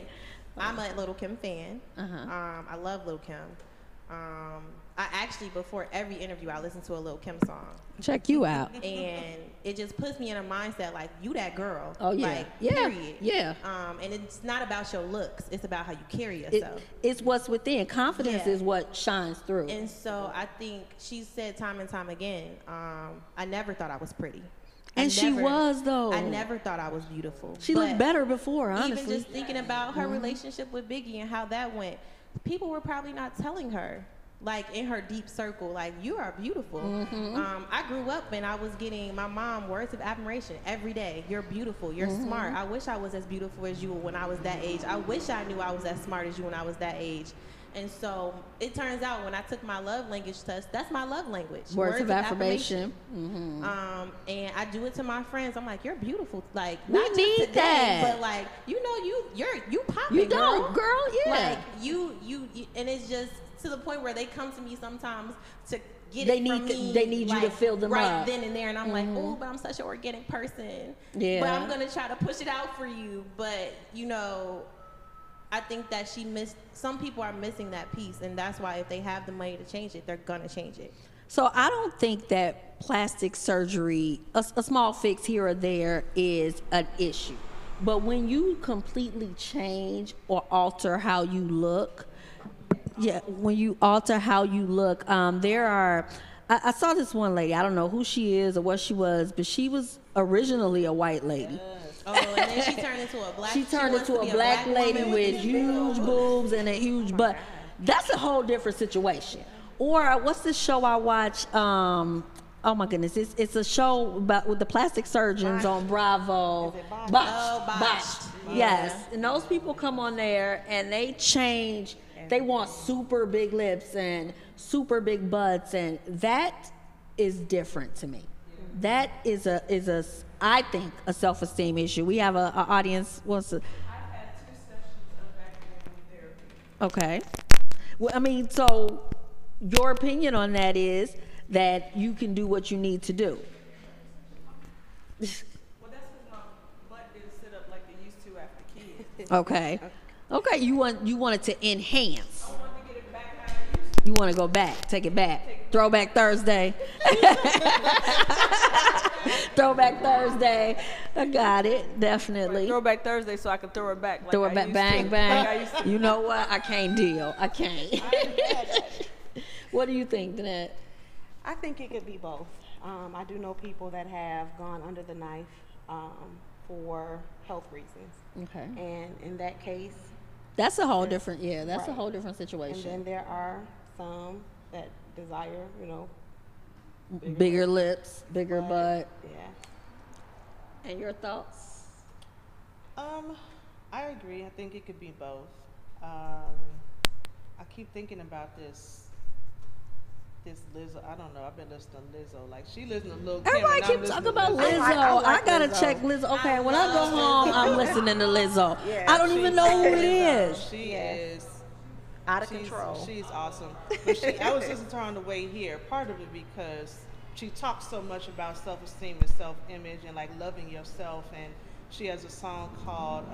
I'm a Lil Kim fan. Uh-huh. I love Lil Kim. I actually, before every interview, I listen to a Lil Kim song. Check you out. And it just puts me in a mindset like, you that girl. Oh, yeah. Like, yeah. Period. Yeah. And it's not about your looks. It's about how you carry yourself. It's what's within. Confidence is what shines through. And so I think she said time and time again, I never thought I was pretty. And she was, though. I never thought I was beautiful. She looked better before, honestly. Even just thinking about her relationship with Biggie and how that went, people were probably not telling her. Like, in her deep circle, like, you are beautiful. Mm-hmm. I grew up and I was getting my mom words of admiration every day. You're beautiful. You're smart. I wish I was as beautiful as you when I was that age. I wish I knew I was as smart as you when I was that age. And so it turns out when I took my love language test, that's my love language. Words of affirmation. Mm-hmm. And I do it to my friends. I'm like, you're beautiful. Like, but like, you know, you're popping. You don't, girl. Yeah. Like, you and it's just to the point where they come to me sometimes to get they need like, you to fill them up. Right then and there. And I'm like, oh, but I'm such an organic person. Yeah. But I'm going to try to push it out for you. But, you know, I think that some people are missing that piece, and that's why if they have the money to change it, they're gonna change it. So I don't think that plastic surgery, a small fix here or there, is an issue. But when you completely change or alter how you look, there are, I saw this one lady, I don't know who she is or what she was, but she was originally a white lady. Oh, and then she turned into a black. She turned into a black lady with huge boobs and a huge butt. That's a whole different situation. Or what's this show I watch? Oh my goodness, it's a show with the plastic surgeons on Bravo. Botched? Botched. Yes, and those people come on there and they change. They want super big lips and super big butts, and that is different to me. That is I think a self-esteem issue. We have an audience. I've had 2 sessions of back therapy. Okay. Well, I mean, so your opinion on that is that you can do what you need to do. Well, that's because my butt didn't sit up like it used to after kids. Okay. Okay. You want it to enhance. I want to get it back how it used to. You want to go back, take it back. Throwback Thursday. Throwback Thursday. I got it, definitely. Throwback Thursday, so I can throw it back. Like throw it back, bang, bang. Like you know what? I can't deal. I can't. What do you think, Danette? I think it could be both. I do know people that have gone under the knife for health reasons. Okay. And in that case, that's a whole different. Yeah, that's a whole different situation. And then there are some that desire, you know, bigger lips, bigger butt. Yeah. And your thoughts? I agree. I think it could be both. I keep thinking about this Lizzo. I don't know. I've been listening to Lizzo. Like, she listens to Lil Kim. Everybody keeps talking about Lizzo. I gotta check Lizzo. Okay, when I go home, I'm listening to Lizzo. Yeah, I don't even know who it is. She is. Out of control. She's awesome. But I was listening to her on the way here, part of it because she talks so much about self-esteem and self-image and like loving yourself, and she has a song called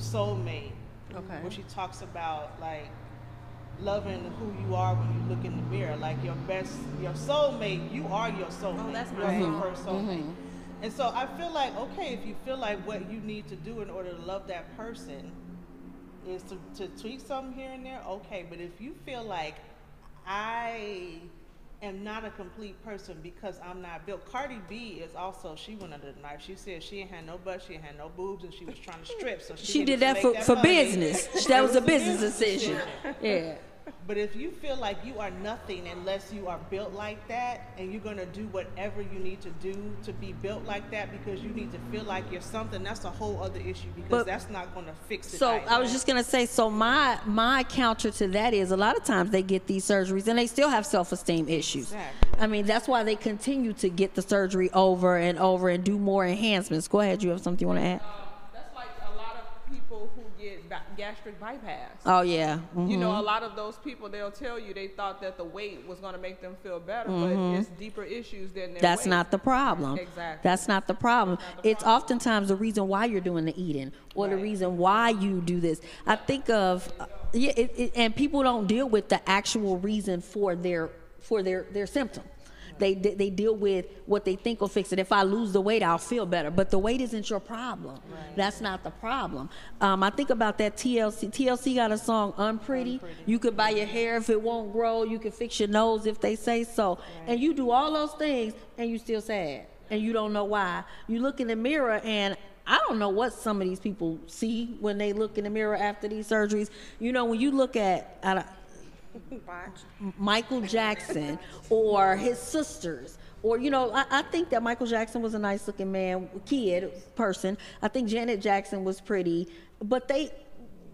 Soulmate, where she talks about like loving who you are when you look in the mirror, like your soulmate, you are your soulmate. Oh, that's right. You're her soulmate. Mm-hmm. And so I feel like, okay, if you feel like what you need to do in order to love that person is to tweak something here and there, okay. But if you feel like I am not a complete person because I'm not built. Cardi B is also, she went under the knife. She said she ain't had no butt, she ain't had no boobs, and she was trying to strip. So she did that for business. That was a business decision. Yeah. But if you feel like you are nothing unless you are built like that, and you're going to do whatever you need to do to be built like that because you need to feel like you're something, that's a whole other issue, because that's not going to fix it. So I was just going to say, so my counter to that is, a lot of times they get these surgeries and they still have self-esteem issues. Exactly. I mean, that's why they continue to get the surgery over and over and do more enhancements. Go ahead. You have something you want to add? Gastric bypass. Oh yeah. Mm-hmm. You know, a lot of those people, they'll tell you they thought that the weight was going to make them feel better, mm-hmm. but it's deeper issues than their weight. Not the problem. Exactly. That's not the problem. It's oftentimes the reason why you're doing the eating, or the reason why you do this. I think of and people don't deal with the actual reason for their symptom. They deal with what they think will fix it. If I lose the weight, I'll feel better. But the weight isn't your problem. Right. That's not the problem. I think about that TLC. TLC got a song, Unpretty. You could buy your hair if it won't grow. You can fix your nose if they say so. Right. And you do all those things, and you still sad. And you don't know why. You look in the mirror, and I don't know what some of these people see when they look in the mirror after these surgeries. You know, when you look at... Michael Jackson or his sisters, or you know, I think that Michael Jackson was a nice looking man, person. I think Janet Jackson was pretty, but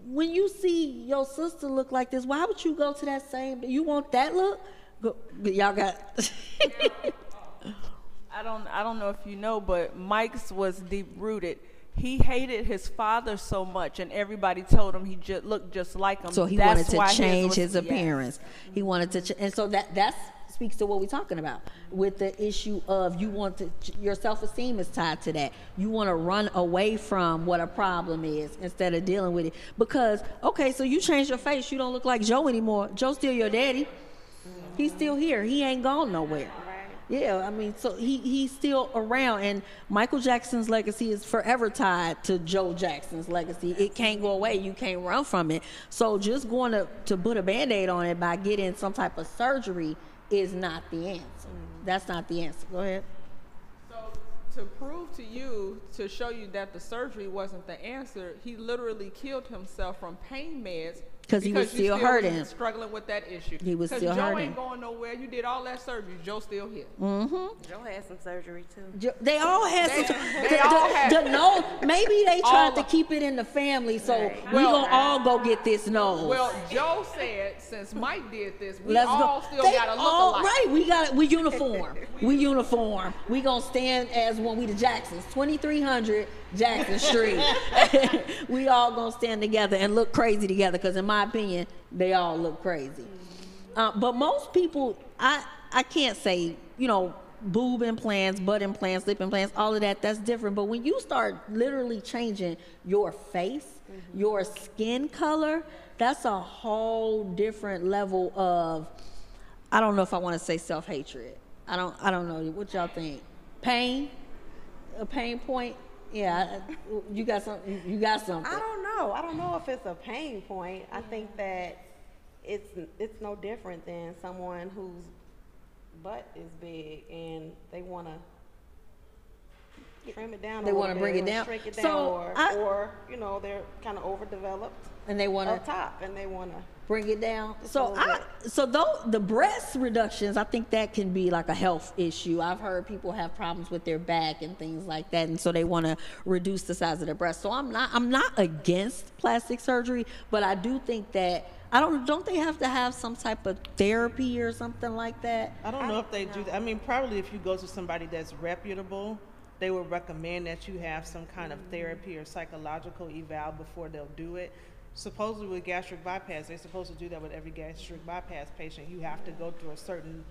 when you see your sister look like this, why would you go to that same, you want that look? Y'all got I don't know if you know, but Mike's was deep rooted. He hated his father so much, and everybody told him he looked just like him. So he wanted to change his appearance. Yes. He wanted to, and so that speaks to what we're talking about with the issue of your self-esteem is tied to that. You want to run away from what a problem is instead of dealing with it. Because okay, so you change your face, you don't look like Joe anymore. Joe's still your daddy. He's still here. He ain't gone nowhere. Yeah, I mean, so he's still around, and Michael Jackson's legacy is forever tied to Joe Jackson's legacy. It can't go away. You can't run from it. So just going to put a Band-Aid on it by getting some type of surgery is not the answer. That's not the answer. Go ahead. So to prove to you, to show you that the surgery wasn't the answer, he literally killed himself from pain meds. Because he was still hurting, struggling with that issue. He was still hurting. Joe ain't going nowhere. You did all that surgery. Joe's still here. Mm-hmm. Joe had some surgery too. They all had some. They all had the nose. Maybe they tried to keep it in the family, so we gonna all go get this nose. Well, Joe said since Mike did this, we all still gotta look alike. Right. We got it. We uniform. We gonna stand as one. We the Jacksons. 2300 Jackson Street. We all gonna stand together and look crazy together. Because in my opinion, they all look crazy. But most people, I can't say, you know, boob implants, butt implants, lip implants, all of that, that's different. But when you start literally changing your face, your skin color, that's a whole different level of, I don't know if I want to say self-hatred. I don't know. What y'all think? Pain? A pain point? Yeah, you got something. I don't know if it's a pain point. I think that it's no different than someone whose butt is big and they want to trim it down. They want to bring it down, shrink it down, or you know, they're kind of overdeveloped and they want up top and they want to bring it down. So though the breast reductions, I think that can be like a health issue. I've heard people have problems with their back and things like that, and so they want to reduce the size of their breast. So I'm not against plastic surgery, but I do think that don't they have to have some type of therapy or something like that? I don't know if they do that. I mean, probably if you go to somebody that's reputable, they will recommend that you have some kind of therapy or psychological eval before they'll do it. Supposedly with gastric bypass, they're supposed to do that with every gastric bypass patient. You have to go through a certain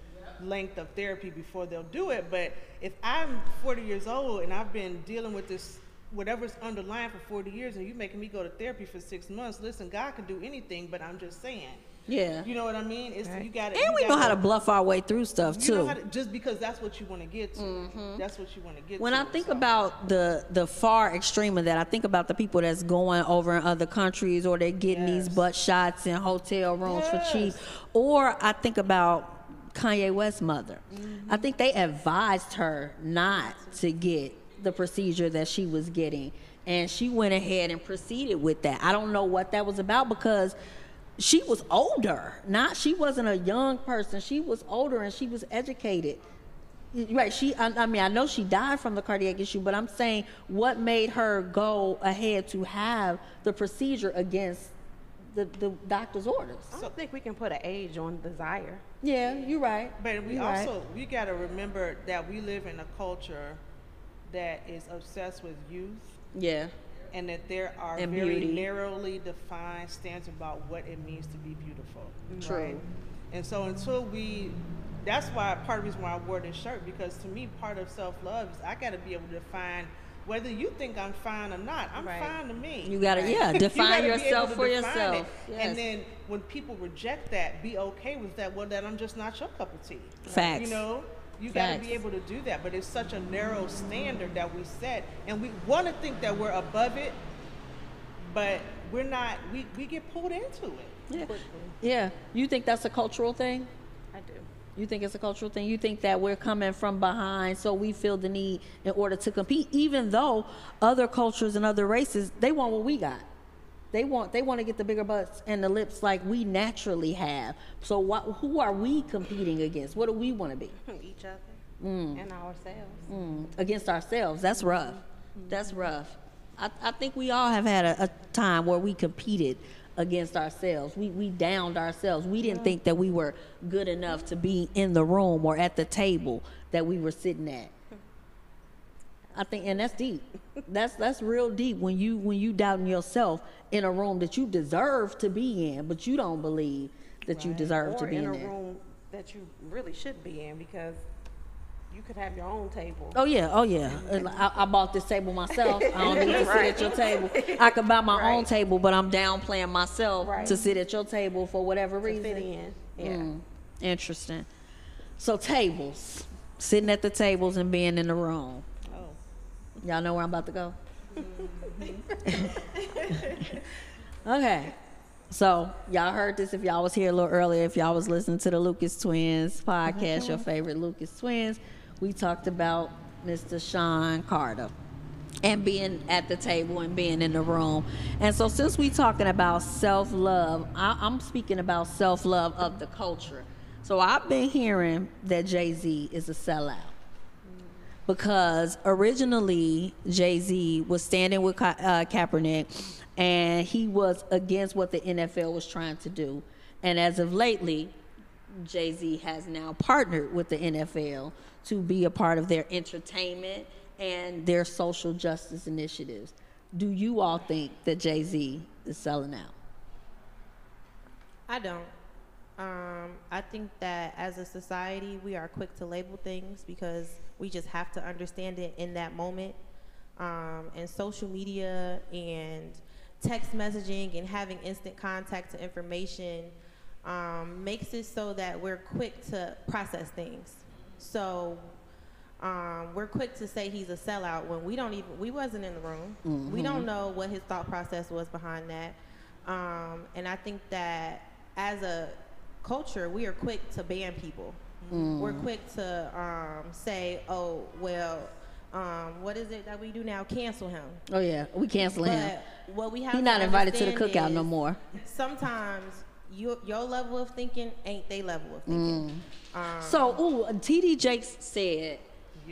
length of therapy before they'll do it. But if I'm 40 years old and I've been dealing with this, whatever's underlying for 40 years, and you're making me go to therapy for 6 months, listen, God can do anything, but I'm just saying. Yeah. You know what I mean? We know how to bluff our way through stuff too. Just because that's what you want to get to. That's what you want to get to. When I think about the far extreme of that, I think about the people that's going over in other countries, or they're getting these butt shots in hotel rooms for cheap. Or I think about Kanye West's mother. I think they advised her not to get the procedure that she was getting, and she went ahead and proceeded with that. I don't know what that was about, because she was older. She wasn't a young person. She was older and she was educated. Right, I mean, I know she died from the cardiac issue, but I'm saying what made her go ahead to have the procedure against the doctor's orders? I don't think we can put an age on desire. Yeah, you're right. But we also, we got to remember that we live in a culture that is obsessed with youth. Yeah. And that there are very narrowly defined standards about what it means to be beautiful. True. Right? And so until we, that's why part of the reason why I wore this shirt, because to me, part of self-love is I got to be able to define whether you think I'm fine or not. I'm fine to me. You got to, define yourself for yourself. Yes. And then when people reject that, be okay with that. Well, that I'm just not your cup of tea. Facts. You know? You got to be able to do that, but it's such a narrow standard that we set, and we want to think that we're above it, but we're not. We get pulled into it. Yeah. Quickly. Yeah. You think that's a cultural thing? I do. You think it's a cultural thing? You think that we're coming from behind, so we feel the need in order to compete, even though other cultures and other races, they want what we got. They want to get the bigger butts and the lips like we naturally have. So who are we competing against? What do we want to be? Each other and ourselves. Against ourselves. That's rough. That's rough. I think we all have had a time where we competed against ourselves. We downed ourselves. We didn't think that we were good enough to be in the room or at the table that we were sitting at. I think, and that's deep. That's real deep when you doubting yourself in a room that you deserve to be in, but you don't believe that you deserve to be in. Or in a room that you really should be in, because you could have your own table. Oh yeah, oh yeah. I bought this table myself. I don't need to sit at your table. I could buy my own table, but I'm downplaying myself to sit at your table for whatever reason. Fit in. Yeah. Interesting. So tables, sitting at the tables and being in the room. Y'all know where I'm about to go? Okay. So y'all heard this if y'all was here a little earlier, if y'all was listening to the Lucas Twins podcast, your favorite Lucas Twins. We talked about Mr. Sean Carter and being at the table and being in the room. And so since we talking about self-love, I'm speaking about self-love of the culture. So I've been hearing that Jay-Z is a sellout, because originally Jay-Z was standing with Kaepernick and he was against what the NFL was trying to do. And as of lately, Jay-Z has now partnered with the NFL to be a part of their entertainment and their social justice initiatives. Do you all think that Jay-Z is selling out? I don't. I think that as a society, we are quick to label things because we just have to understand it in that moment. And social media and text messaging and having instant contact to information makes it so that we're quick to process things. So we're quick to say he's a sellout when we wasn't in the room. Mm-hmm. We don't know what his thought process was behind that. And I think that as a culture, we are quick to ban people. We're quick to say, oh, well, what is it that we do now? Cancel him. Oh, yeah. We cancel him. What we have He's not invited to the cookout no more. Sometimes your level of thinking ain't they level of thinking. T.D. Jakes said,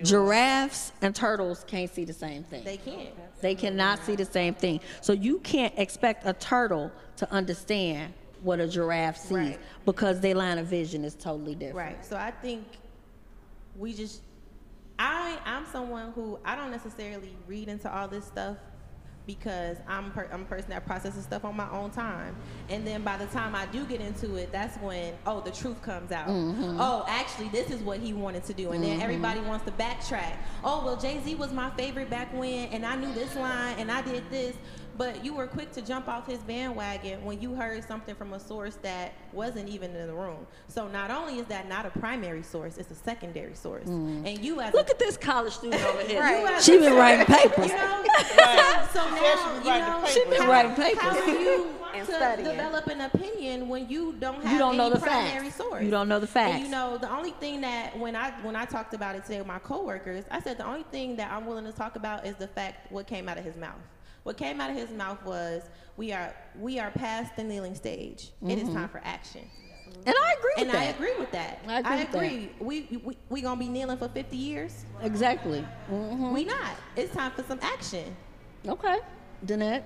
giraffes and turtles can't see the same thing. They can't. They cannot see the same thing. So you can't expect a turtle to understand what a giraffe sees, because their line of vision is totally different. Right. So I think we just, I'm someone who I don't necessarily read into all this stuff because I'm a person that processes stuff on my own time. And then by the time I do get into it, that's when, oh, the truth comes out. Mm-hmm. Oh, actually, this is what he wanted to do. And then everybody wants to backtrack. Oh, well, Jay-Z was my favorite back when, and I knew this line, and I did this. But you were quick to jump off his bandwagon when you heard something from a source that wasn't even in the room. So not only is that not a primary source, it's a secondary source. And you as look at this college student over here. She been writing papers. You know? So now, she been writing papers. How are you to develop an opinion when you don't have any primary source? You don't know the facts. And you know, the only thing that when I talked about it today with my coworkers, I said the only thing that I'm willing to talk about is the fact what came out of his mouth. What came out of his mouth was, we are past the kneeling stage. Mm-hmm. It is time for action. And I agree with that. I agree with that. We gonna be kneeling for 50 years? Exactly. Mm-hmm. We not. It's time for some action. Okay. Danette?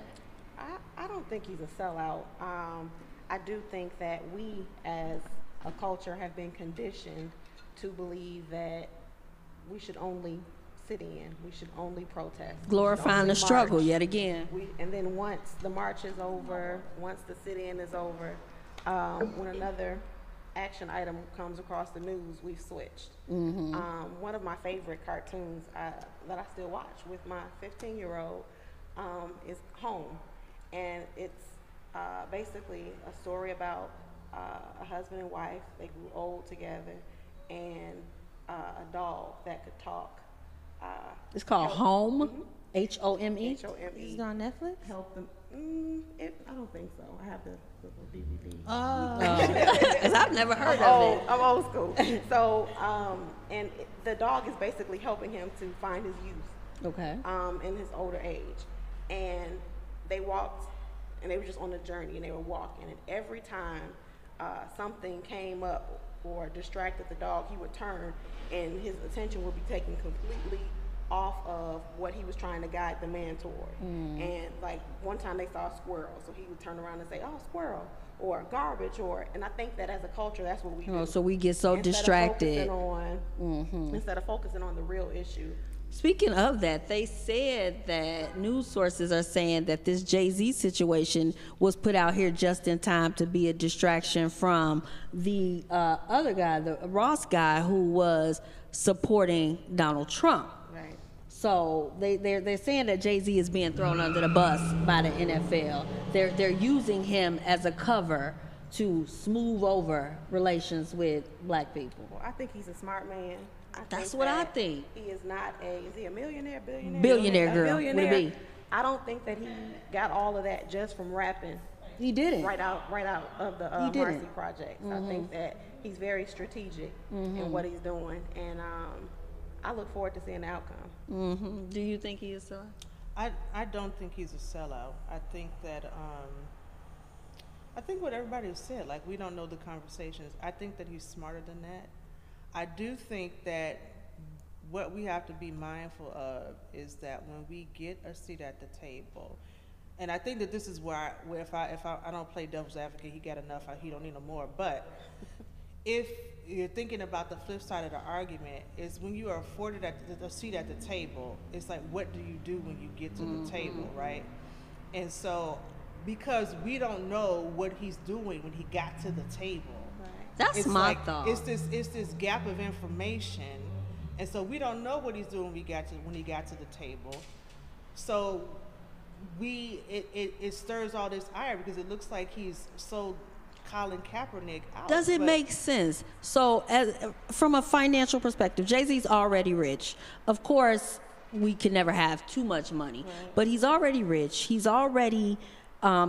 I don't think he's a sellout. I do think that we as a culture have been conditioned to believe that we should only sit in, we should only protest. Glorifying the struggle yet again. And then once the march is over, once the sit-in is over, when another action item comes across the news, we've switched. Mm-hmm. One of my favorite cartoons that I still watch with my 15-year-old is Home. And it's basically a story about a husband and wife. They grew old together, and a dog that could talk. It's called Home. Mm-hmm. H-O-M-E? H-O-M-E. Is it on Netflix? Help them. I don't think so. I have the DVD. Oh. Because I've never heard of it. I'm old school. So, and the dog is basically helping him to find his youth. Okay. In his older age. And they walked, and they were just on a journey, and they were walking. And every time something came up or distracted the dog, he would turn, and his attention would be taken completely off of what he was trying to guide the man toward. Mm. And like one time they saw a squirrel, so he would turn around and say, "Oh, squirrel," or "garbage," or, and I think that as a culture, that's what we do. So we get so distracted. Instead of focusing on the real issue. Speaking of that, they said that news sources are saying that this Jay-Z situation was put out here just in time to be a distraction from the other guy, the Ross guy, who was supporting Donald Trump. Right. So they're saying that Jay-Z is being thrown under the bus by the NFL. They're using him as a cover to smooth over relations with black people. Well, I think he's a smart man. That's what I think. He is not a, is he a millionaire, billionaire? Billionaire girl. Billionaire. I don't think that he got all of that just from rapping. He did it. Right out of the Marcy Project. Mm-hmm. I think that he's very strategic in what he's doing. And I look forward to seeing the outcome. Mm-hmm. Do you think he is a sellout? I don't think he's a sellout. I think that, I think what everybody has said, like we don't know the conversations. I think that he's smarter than that. I do think that what we have to be mindful of is that when we get a seat at the table, and I think that this is where if I don't play devil's advocate, he got enough, he don't need no more, but if you're thinking about the flip side of the argument, is when you are afforded a seat at the table, it's like, what do you do when you get to the table, right? And so, because we don't know what he's doing when he got to the table. That's my thought. It's this gap of information, and so we don't know what he's doing when he got to the table. So it stirs all this ire because it looks like he's so Colin Kaepernick out. Does it make sense? So from a financial perspective, Jay-Z's already rich. Of course, we can never have too much money, right? But he's already rich. He's already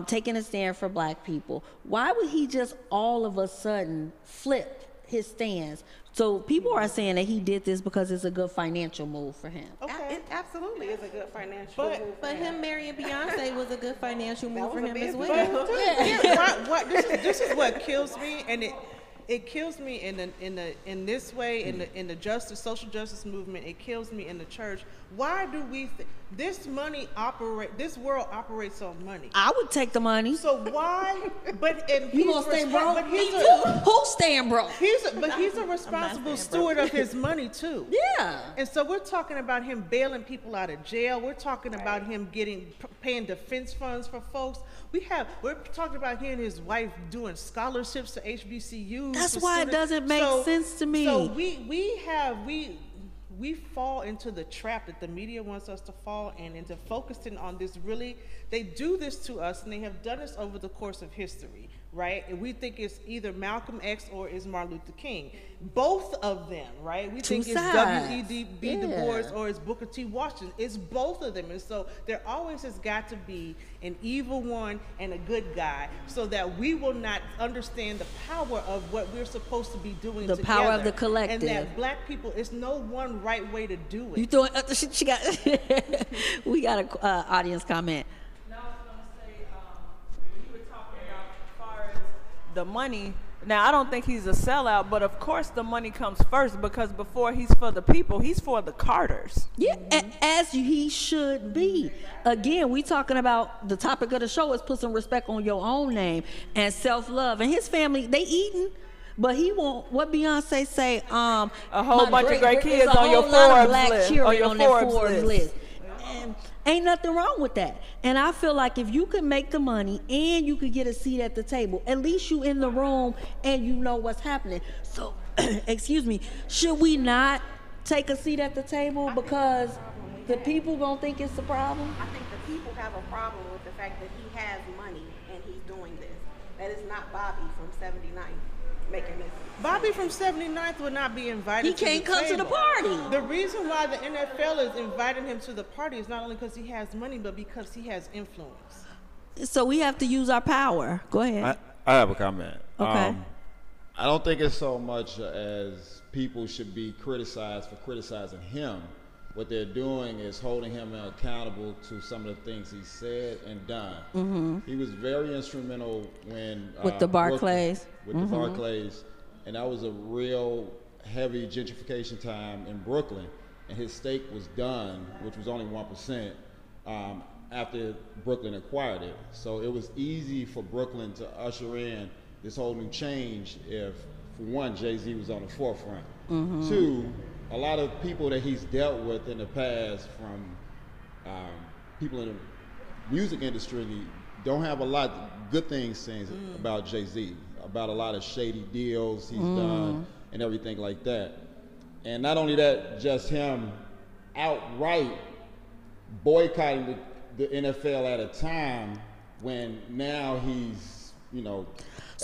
taking a stand for black people. Why would he just all of a sudden flip his stance? So people are saying that he did this because it's a good financial move for him. Okay, it absolutely is a good financial move. But him marrying Beyonce was a good financial move for him as well. This is what kills me, and it kills me in this way, in the justice, social justice movement. It kills me in the church. Why do we this world operates on money? I would take the money. So why? But you gonna stay broke? But me too. Who's staying broke? He's a responsible steward of his money too. Yeah. And so we're talking about him bailing people out of jail. We're talking about him paying defense funds for folks. We're talking about he and his wife doing scholarships to HBCUs. That's why it doesn't make sense to me. So we fall into the trap that the media wants us to fall in, into focusing on this. Really, they do this to us, and they have done this over the course of history. right? And we think it's either Malcolm X or it's Martin Luther King. Both of them, right? We think it's W.E.B. Du Bois or it's Booker T. Washington. It's both of them. And so there always has got to be an evil one and a good guy so that we will not understand the power of what we're supposed to be doing together. The power of the collective. And that black people, it's no one right way to do it. You throwing up the shit she got. We got an audience comment. The money. Now, I don't think he's a sellout, but of course the money comes first, because before he's for the people, he's for the Carters. Yeah, as he should be. Again, we talking about the topic of the show is put some respect on your own name and self-love. And his family, they eating, but he won't. What Beyonce say? A whole bunch of great kids on your Forbes list. On your Forbes list. And ain't nothing wrong with that. And I feel like if you can make the money and you could get a seat at the table, at least you in the room and you know what's happening. So, excuse me, should we not take a seat at the table because the people gonna think it's a problem? I think the people have a problem with the fact that he has money and he's doing this. That is not Bobby from 79. Bobby from 79th would not be invited. He can't come to the party. The reason why the NFL is inviting him to the party is not only because he has money, but because he has influence. So we have to use our power. Go ahead. I have a comment. Okay. I don't think it's so much as people should be criticized for criticizing him. What they're doing is holding him accountable to some of the things he said and done. Mm-hmm. He was very instrumental when with the Barclays, the Barclays, and that was a real heavy gentrification time in Brooklyn. And his stake was done, which was only 1%, after Brooklyn acquired it. So it was easy for Brooklyn to usher in this whole new change if, for one, Jay-Z was on the forefront. Mm-hmm. Two, a lot of people that he's dealt with in the past from people in the music industry don't have a lot of good things about Jay-Z, about a lot of shady deals he's done and everything like that. And not only that, just him outright boycotting the NFL at a time when now he's, you know,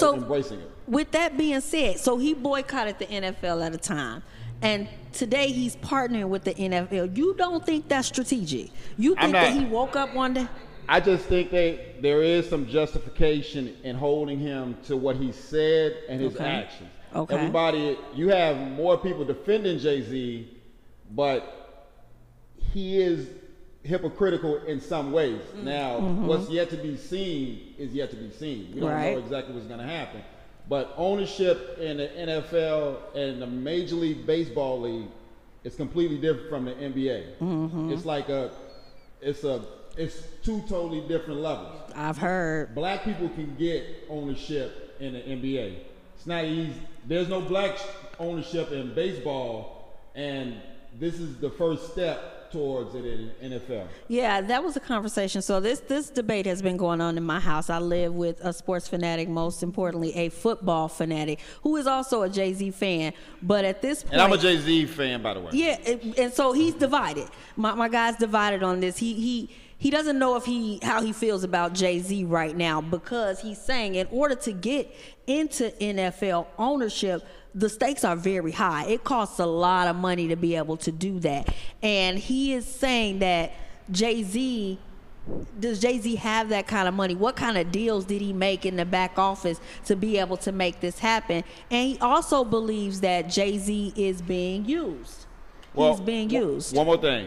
embracing it. With that being said, so he boycotted the NFL at a time. And today he's partnering with the NFL. You don't think that's strategic? You think that he woke up one day? I just think that there is some justification in holding him to what he said and his actions. Okay. Everybody, you have more people defending Jay-Z, but he is hypocritical in some ways. Now, what's yet to be seen is yet to be seen. We don't know exactly what's going to happen. But ownership in the NFL and the Major League Baseball League is completely different from the NBA. Mm-hmm. It's like it's two totally different levels. I've heard. Black people can get ownership in the NBA. It's not easy. There's no black ownership in baseball, and this is the first step towards it in NFL. Yeah, that was a conversation. So this debate has been going on in my house. I live with a sports fanatic, most importantly a football fanatic, who is also a Jay-Z fan. But at this point, and I'm a Jay-Z fan, by the way. Yeah, and so he's divided. My guy's divided on this. He doesn't know how he feels about Jay-Z right now, because he's saying in order to get into NFL ownership, the stakes are very high. It costs a lot of money to be able to do that. And he is saying that does Jay-Z have that kind of money? What kind of deals did he make in the back office to be able to make this happen? And he also believes that Jay-Z is being used. Well, he's being used. One more thing.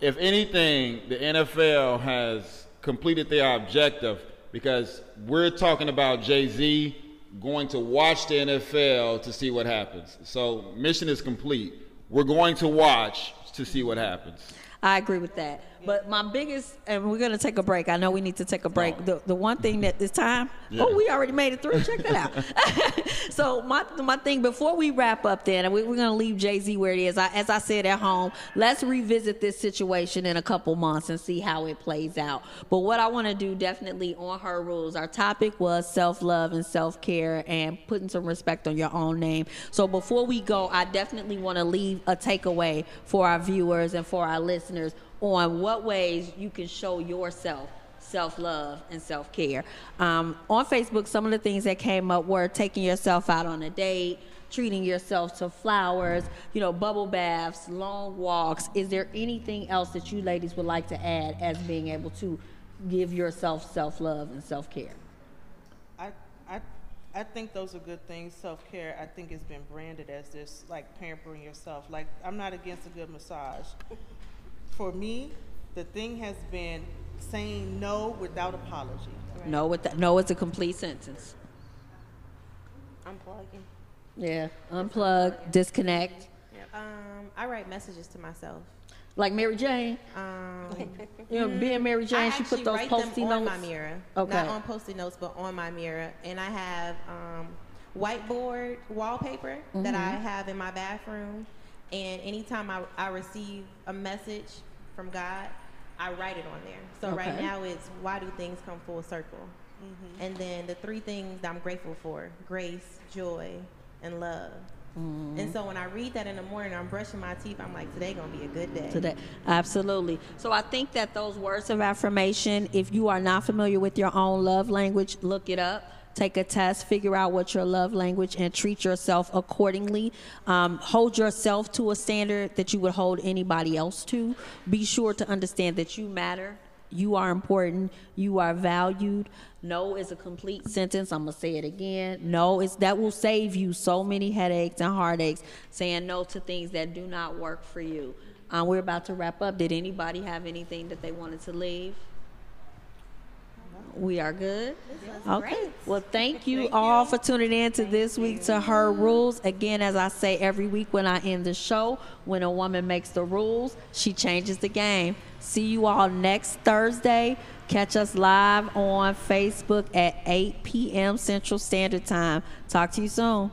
If anything, the NFL has completed their objective, because we're talking about Jay-Z going to watch the NFL to see what happens. So mission is complete. We're going to watch to see what happens. I agree with that. But my biggest, and we're going to take a break. I know we need to take a break. Oh. The one thing that this time, we already made it through. Check that out. So my thing, before we wrap up then, and we're going to leave Jay-Z where it is. As I said at home, let's revisit this situation in a couple months and see how it plays out. But what I want to do definitely on Her Rules, our topic was self-love and self-care and putting some respect on your own name. So before we go, I definitely want to leave a takeaway for our viewers and for our listeners on what ways you can show yourself self-love and self-care. On Facebook, some of the things that came up were taking yourself out on a date, treating yourself to flowers, you know, bubble baths, long walks. Is there anything else that you ladies would like to add as being able to give yourself self-love and self-care? I think those are good things. Self-care, I think, has been branded as this, like, pampering yourself. Like, I'm not against a good massage. For me, the thing has been saying no without apology. Right? No, no, it's a complete sentence. Unplugging. Yeah, unplug, disconnect. Yep. I write messages to myself. Like Mary Jane. You know, being Mary Jane, she put those Post-it notes on my mirror. Okay. Not on Post-it notes, but on my mirror. And I have whiteboard wallpaper that I have in my bathroom. And anytime I receive a message from God, I write it on there. So right now it's, why do things come full circle? And then the three things that I'm grateful for: grace, joy, and love. And so when I read that in the morning, I'm brushing my teeth, I'm like, today gonna be a good day. Today, absolutely. So I think that those words of affirmation, if you are not familiar with your own love language, look it up. Take a test, figure out what your love language, and treat yourself accordingly. Hold yourself to a standard that you would hold anybody else to. Be sure to understand that you matter. You are important. You are valued. No is a complete sentence. I'm going to say it again. No, that will save you so many headaches and heartaches, saying no to things that do not work for you. We're about to wrap up. Did anybody have anything that they wanted to leave? We are good. Okay. Great. Well, thank you all for tuning in to this week to Her Rules. Again, as I say every week when I end the show, when a woman makes the rules, she changes the game. See you all next Thursday. Catch us live on Facebook at 8 p.m. Central Standard Time. Talk to you soon.